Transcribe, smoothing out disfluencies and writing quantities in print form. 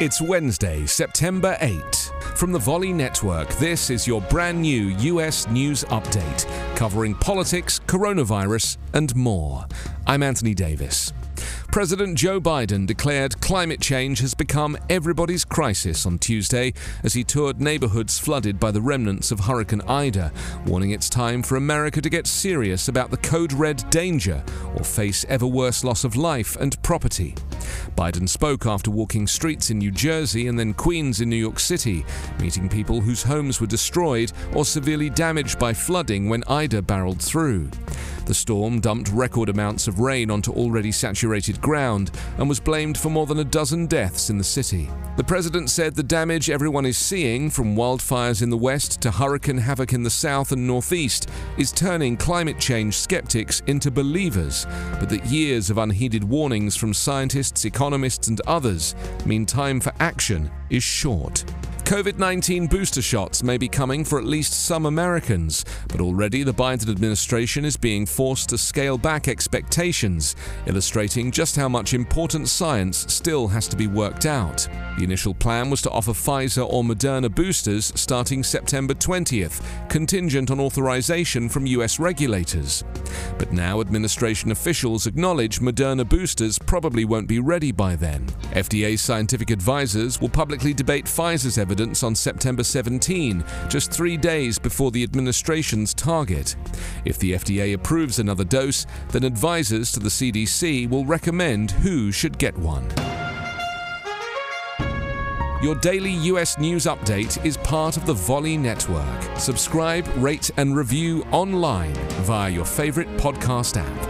It's Wednesday, September 8. From the Volley Network, this is your brand new US News Update, covering politics, coronavirus, and more. I'm Anthony Davis. President Joe Biden declared climate change has become everybody's crisis on Tuesday as he toured neighborhoods flooded by the remnants of Hurricane Ida, warning it's time for America to get serious about the code red danger or face ever worse loss of life and property. Biden spoke after walking streets in New Jersey and then Queens in New York City, meeting people whose homes were destroyed or severely damaged by flooding when Ida barreled through. The storm dumped record amounts of rain onto already saturated ground and was blamed for more than a dozen deaths in the city. The president said the damage everyone is seeing, from wildfires in the west to hurricane havoc in the south and northeast, is turning climate change skeptics into believers, but that years of unheeded warnings from scientists, economists, and others mean time for action is short. COVID-19 booster shots may be coming for at least some Americans, but already the Biden administration is being forced to scale back expectations, illustrating just how much important science still has to be worked out. The initial plan was to offer Pfizer or Moderna boosters starting September 20th, contingent on authorization from US regulators. But now administration officials acknowledge Moderna boosters probably won't be ready by then. FDA scientific advisors will publicly debate Pfizer's evidence on September 17, just 3 days before the administration's target. If the FDA approves another dose, then advisors to the CDC will recommend who should get one. Your daily US News Update is part of the Volley Network. Subscribe, rate, and review online via your favorite podcast app.